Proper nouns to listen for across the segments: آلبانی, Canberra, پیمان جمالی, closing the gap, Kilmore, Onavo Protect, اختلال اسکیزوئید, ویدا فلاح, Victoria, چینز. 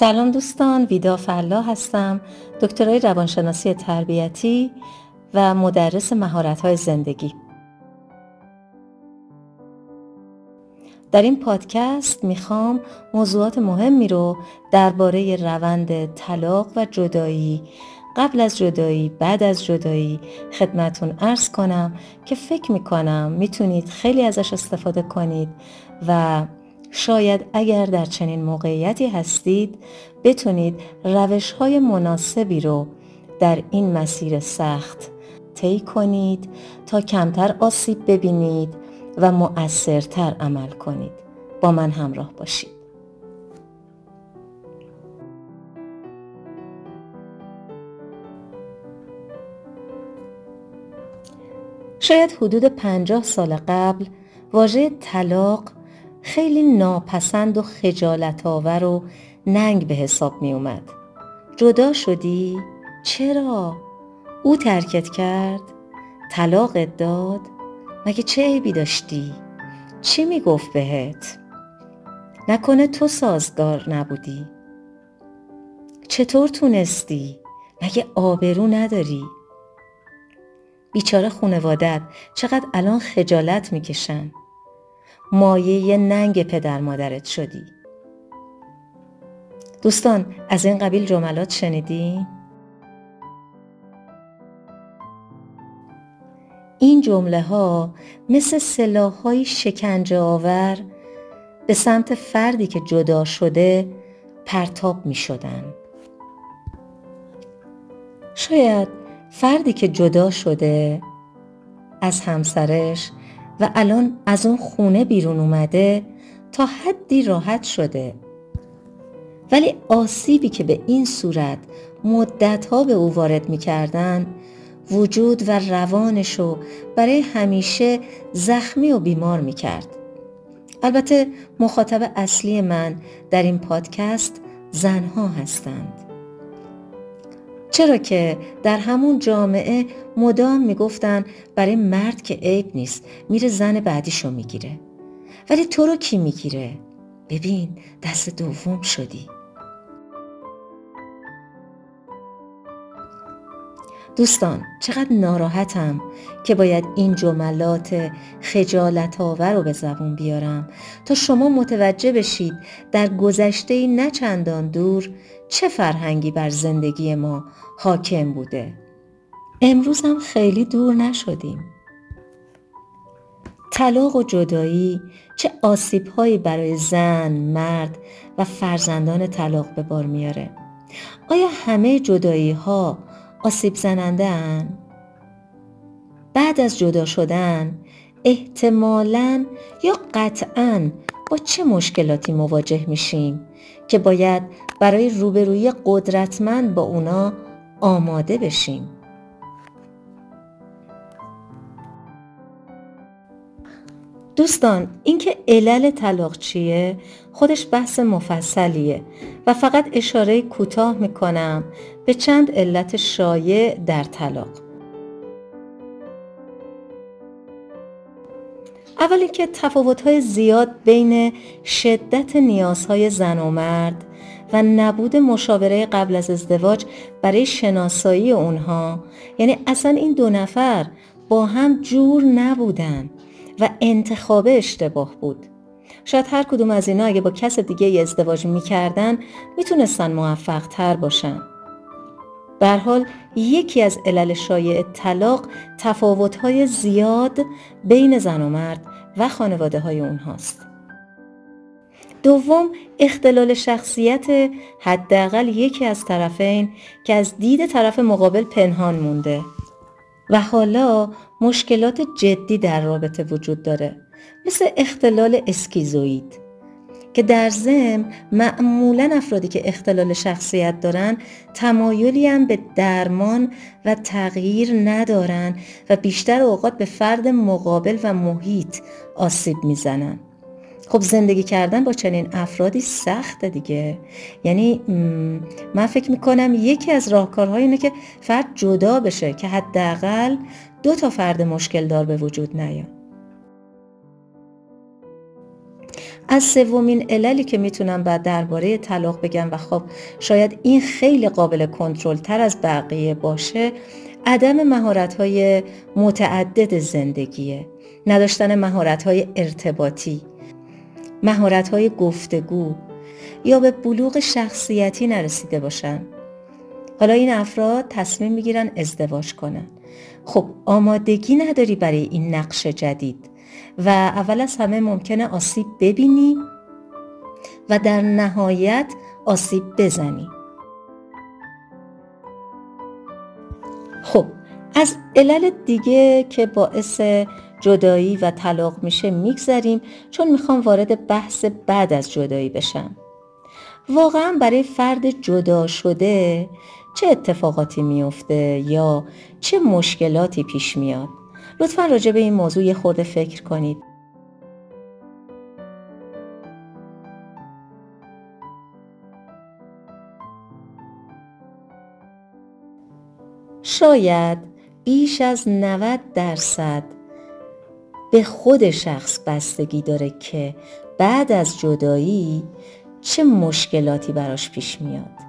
سلام دوستان، ویدا فلاح هستم، دکترای روانشناسی تربیتی و مدرس مهارت‌های زندگی. در این پادکست میخوام موضوعات مهمی رو درباره روند طلاق و جدایی، قبل از جدایی، بعد از جدایی خدمتون عرض کنم که فکر میکنم میتونید خیلی ازش استفاده کنید و شاید اگر در چنین موقعیتی هستید بتونید روش‌های مناسبی رو در این مسیر سخت طی کنید تا کمتر آسیب ببینید و مؤثرتر عمل کنید. با من همراه باشید. شاید حدود 50 سال قبل واژه طلاق خیلی ناپسند و خجالت‌آور و ننگ به حساب می اومد. جدا شدی؟ چرا؟ او ترکت کرد؟ طلاقت داد؟ مگه چه عیبی داشتی؟ چی می گفت بهت؟ نکنه تو سازگار نبودی؟ چطور تونستی؟ مگه آبرو نداری؟ بیچاره خانواده‌ات چقدر الان خجالت می کشن. مایه ننگ پدر مادرت شدی. دوستان، از این قبیل جملات شنیدین؟ این جمله ها مثل سلاح‌های شکنجه آور به سمت فردی که جدا شده پرتاب می شدن. شاید فردی که جدا شده از همسرش و الان از اون خونه بیرون اومده تا حدی راحت شده، ولی آسیبی که به این صورت مدت‌ها به او وارد می‌کردن وجود و روانشو برای همیشه زخمی و بیمار می‌کرد. البته مخاطب اصلی من در این پادکست زنها هستند، چرا که در همون جامعه مدام میگفتن برای مرد که عیب نیست، میره زن بعدیشو میگیره. ولی تو رو کی میگیره؟ ببین، دست دوم شدی. دوستان، چقدر ناراحتم که باید این جملات خجالت‌آور رو به زبون بیارم تا شما متوجه بشید در گذشته نه چندان دور چه فرهنگی بر زندگی ما حاکم بوده. امروز هم خیلی دور نشدیم. طلاق و جدایی چه آسیب‌هایی برای زن، مرد و فرزندان طلاق به بار میاره. آیا همه جدایی‌ها آسیب زننده هن؟ بعد از جدا شدن احتمالاً یا قطعاً با چه مشکلاتی مواجه میشیم که باید برای روبرویی قدرتمند با اونا آماده بشیم؟ دوستان، اینکه علل طلاق چیه خودش بحث مفصلیه و فقط اشاره کوتاه میکنم به چند علت شایع در طلاق. اولی که تفاوت‌های زیاد بین شدت نیازهای زن و مرد و نبود مشاوره قبل از ازدواج برای شناسایی اونها، یعنی اصلا این دو نفر با هم جور نبودن و انتخاب اشتباه بود. شاید هر کدوم از اینا اگه با کس دیگه ازدواج میکردن میتونستن موفق تر باشن. به هر حال یکی از علل شایع طلاق تفاوت‌های زیاد بین زن و مرد و خانواده‌های اونهاست. دوم، اختلال شخصیت حداقل یکی از طرفین که از دید طرف مقابل پنهان مونده و حالا مشکلات جدی در رابطه وجود داره، مثل اختلال اسکیزوئید که در ضمن معمولاً افرادی که اختلال شخصیت دارن تمایلی هم به درمان و تغییر ندارن و بیشتر اوقات به فرد مقابل و محیط آسیب میزنن. خب زندگی کردن با چنین افرادی سخته دیگه. یعنی من فکر میکنم یکی از راهکارهای اینه که فرد جدا بشه که حداقل 2 تا فرد مشکل دار به وجود نیاد. از سومین عللی که میتونم بعد درباره طلاق بگم و خب شاید این خیلی قابل کنترل تر از بقیه باشه، عدم مهارت‌های متعدد زندگیه، نداشتن مهارت‌های ارتباطی، مهارت‌های گفتگو یا به بلوغ شخصیتی نرسیده باشن. حالا این افراد تصمیم میگیرن ازدواج کنن. خب آمادگی نداری برای این نقش جدید و اول از همه ممکنه آسیب ببینی و در نهایت آسیب بزنی. خب از علل دیگه که باعث جدایی و طلاق میشه میگذریم، چون میخوام وارد بحث بعد از جدایی بشم. واقعا برای فرد جدا شده چه اتفاقاتی میفته یا چه مشکلاتی پیش میاد؟ لطفاً راجع به این موضوع یه خورده فکر کنید. شاید بیش از 90% به خود شخص بستگی داره که بعد از جدایی چه مشکلاتی براش پیش میاد.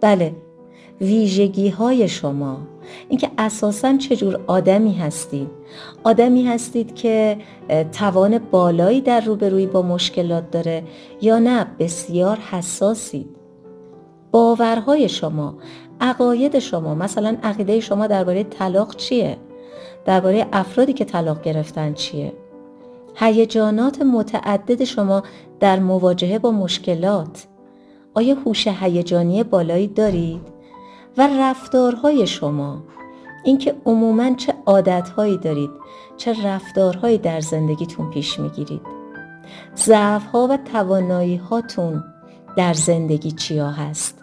بله، ویژگی‌های شما، اینکه اساساً چه جور آدمی هستید. آدمی هستید که توان بالایی در روبرویی با مشکلات داره یا نه بسیار حساسید. باورهای شما، عقاید شما، مثلا عقیده شما درباره طلاق چیه؟ درباره افرادی که طلاق گرفتن چیه؟ هیجانات متعدد شما در مواجهه با مشکلات، آیا هوش هیجانی بالایی دارید؟ و رفتارهای شما، اینکه عموماً چه عادتهایی دارید، چه رفتارهایی در زندگیتون پیش میگیرید. ضعف‌ها و توانایی‌هاتون در زندگی چیا هست؟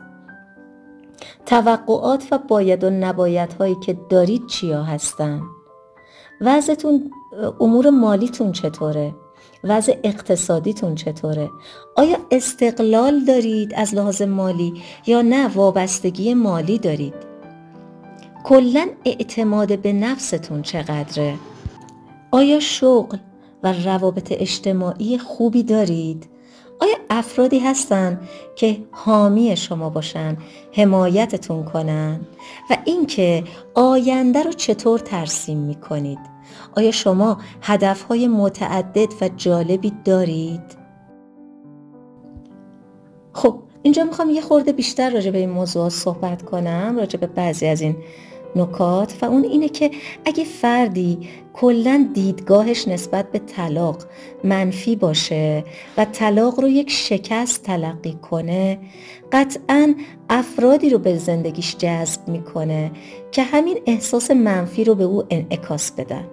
توقعات و باید و نبایدهایی که دارید چیا هستن؟ وضعتون، امور مالیتون چطوره؟ وضع اقتصادیتون چطوره؟ آیا استقلال دارید از لحاظ مالی یا نه وابستگی مالی دارید؟ کلاً اعتماد به نفستون چقدره؟ آیا شغل و روابط اجتماعی خوبی دارید؟ آیا افرادی هستن که حامی شما باشن، حمایتتون کنن؟ و اینکه آینده رو چطور ترسیم میکنید؟ آیا شما هدفهای متعدد و جالبی دارید؟ خب اینجا میخوام یه خورده بیشتر راجع به این موضوع صحبت کنم، راجع به بعضی از این نکات، و اون اینه که اگه فردی کلاً دیدگاهش نسبت به طلاق منفی باشه و طلاق رو یک شکست تلقی کنه، قطعاً افرادی رو به زندگیش جذب میکنه که همین احساس منفی رو به او انعکاس بدن.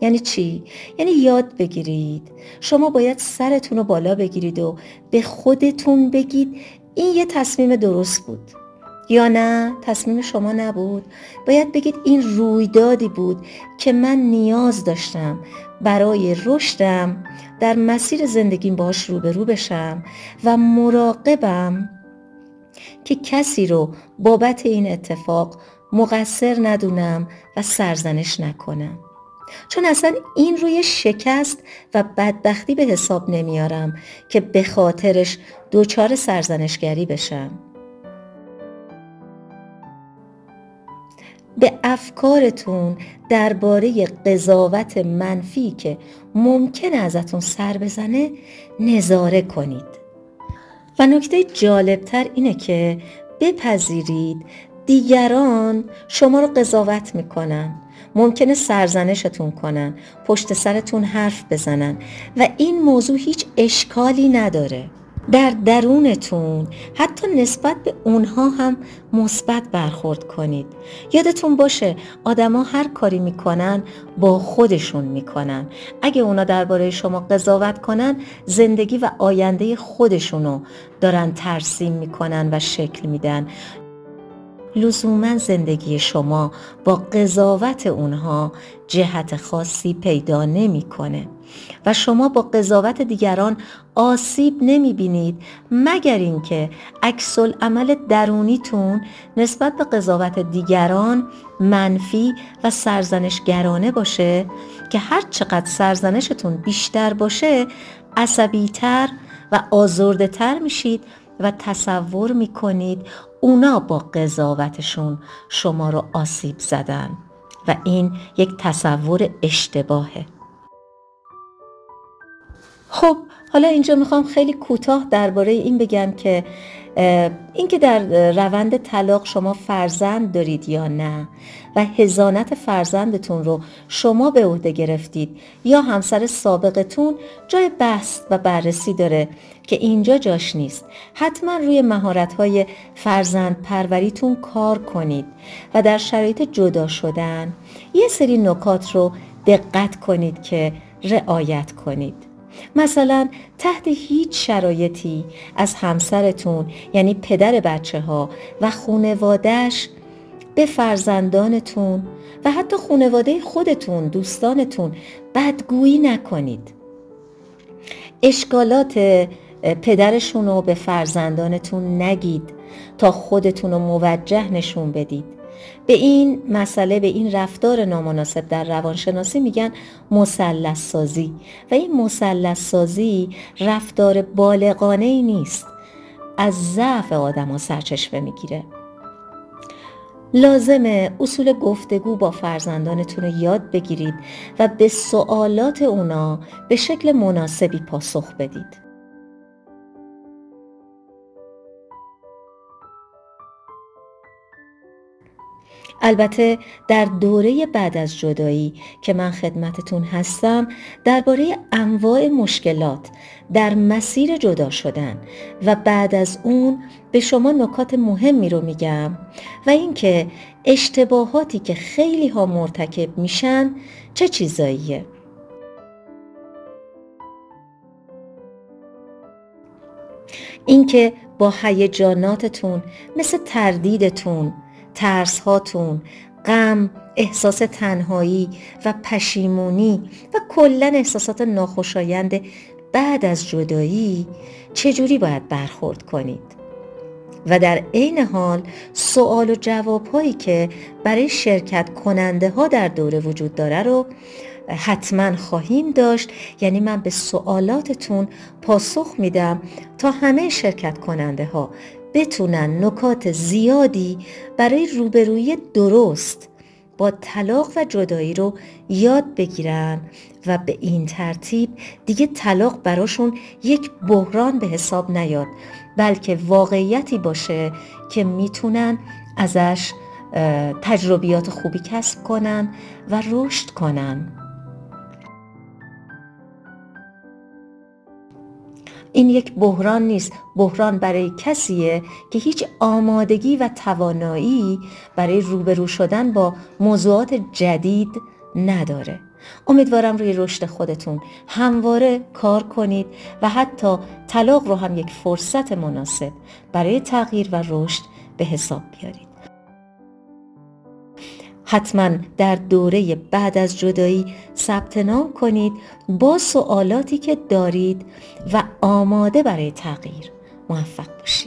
یعنی چی؟ یعنی یاد بگیرید شما باید سرتون رو بالا بگیرید و به خودتون بگید این یه تصمیم درست بود یا نه تصمیم شما نبود. باید بگید این رویدادی بود که من نیاز داشتم برای رشدم، در مسیر زندگیم باهاش روبرو بشم و مراقبم که کسی رو بابت این اتفاق مقصر ندونم و سرزنش نکنم، چون اصلا این روی شکست و بدبختی به حساب نمیارم که به خاطرش دوچار سرزنشگری بشم. به افکارتون درباره قضاوت منفی که ممکنه ازتون سر بزنه نظاره کنید. و نکته جالبتر اینه که بپذیرید دیگران شما رو قضاوت میکنن، ممکنه سرزنشتون کنن، پشت سرتون حرف بزنن و این موضوع هیچ اشکالی نداره. در درونتون حتی نسبت به اونها هم مثبت برخورد کنید. یادتون باشه آدما هر کاری میکنن با خودشون میکنن. اگه اونا درباره شما قضاوت کنن، زندگی و آینده خودشونو دارن ترسیم میکنن و شکل میدن. لزوما زندگی شما با قضاوت اونها جهت خاصی پیدا نمیکنه و شما با قضاوت دیگران آسیب نمیبینید، مگر اینکه عکس العمل درونیتون نسبت به قضاوت دیگران منفی و سرزنشگرانه باشه که هر چقدر سرزنشتون بیشتر باشه عصبی‌تر و آزرده‌تر میشید و تصور میکنید اونا با قضاوتشون شما رو آسیب زدن و این یک تصور اشتباهه. خب حالا اینجا میخوام خیلی کوتاه درباره این بگم که اینکه در روند طلاق شما فرزند دارید یا نه و حضانت فرزندتون رو شما به عهده گرفتید یا همسر سابقتون جای بحث و بررسی داره که اینجا جاش نیست. حتما روی مهارت‌های فرزند پروریتون کار کنید و در شرایط جدا شدن یه سری نکات رو دقت کنید که رعایت کنید. مثلا تحت هیچ شرایطی از همسرتون یعنی پدر بچه ها و خانواده‌اش به فرزندانتون و حتی خانواده خودتون دوستانتون بدگویی نکنید. اشکالات پدرشون رو به فرزندانتون نگید تا خودتون رو موجه نشون بدید. به این مسئله، به این رفتار نامناسب در روانشناسی میگن مثلث سازی و این مثلث سازی رفتار بالغانه‌ای نیست، از ضعف آدم‌ها سرچشمه میگیره. لازمه اصول گفتگو با فرزندانتون رو یاد بگیرید و به سوالات اونا به شکل مناسبی پاسخ بدید. البته در دوره بعد از جدایی که من خدمتتون هستم درباره انواع مشکلات در مسیر جدا شدن و بعد از اون به شما نکات مهمی رو میگم و اینکه اشتباهاتی که خیلی ها مرتکب میشن چه چیزاییه. اینکه با هیجاناتتون مثل تردیدتون، ترس هاتون، غم، احساس تنهایی و پشیمونی و کلاً احساسات ناخوشایند بعد از جدایی چجوری باید برخورد کنید و در عین حال سوال و جواب هایی که برای شرکت کننده ها در دوره وجود داره رو حتما خواهیم داشت. یعنی من به سوالاتتون پاسخ میدم تا همه شرکت کننده ها بتونن نکات زیادی برای روبرویی درست با طلاق و جدایی رو یاد بگیرن و به این ترتیب دیگه طلاق براشون یک بحران به حساب نیاد، بلکه واقعیتی باشه که میتونن ازش تجربیات خوبی کسب کنن و رشد کنن. این یک بحران نیست، بحران برای کسیه که هیچ آمادگی و توانایی برای روبرو شدن با موضوعات جدید نداره. امیدوارم روی رشد خودتون همواره کار کنید و حتی طلاق رو هم یک فرصت مناسب برای تغییر و رشد به حساب بیارید. حتما در دوره بعد از جدایی ثبت نام کنید با سوالاتی که دارید و آماده برای تغییر. موفق باشید.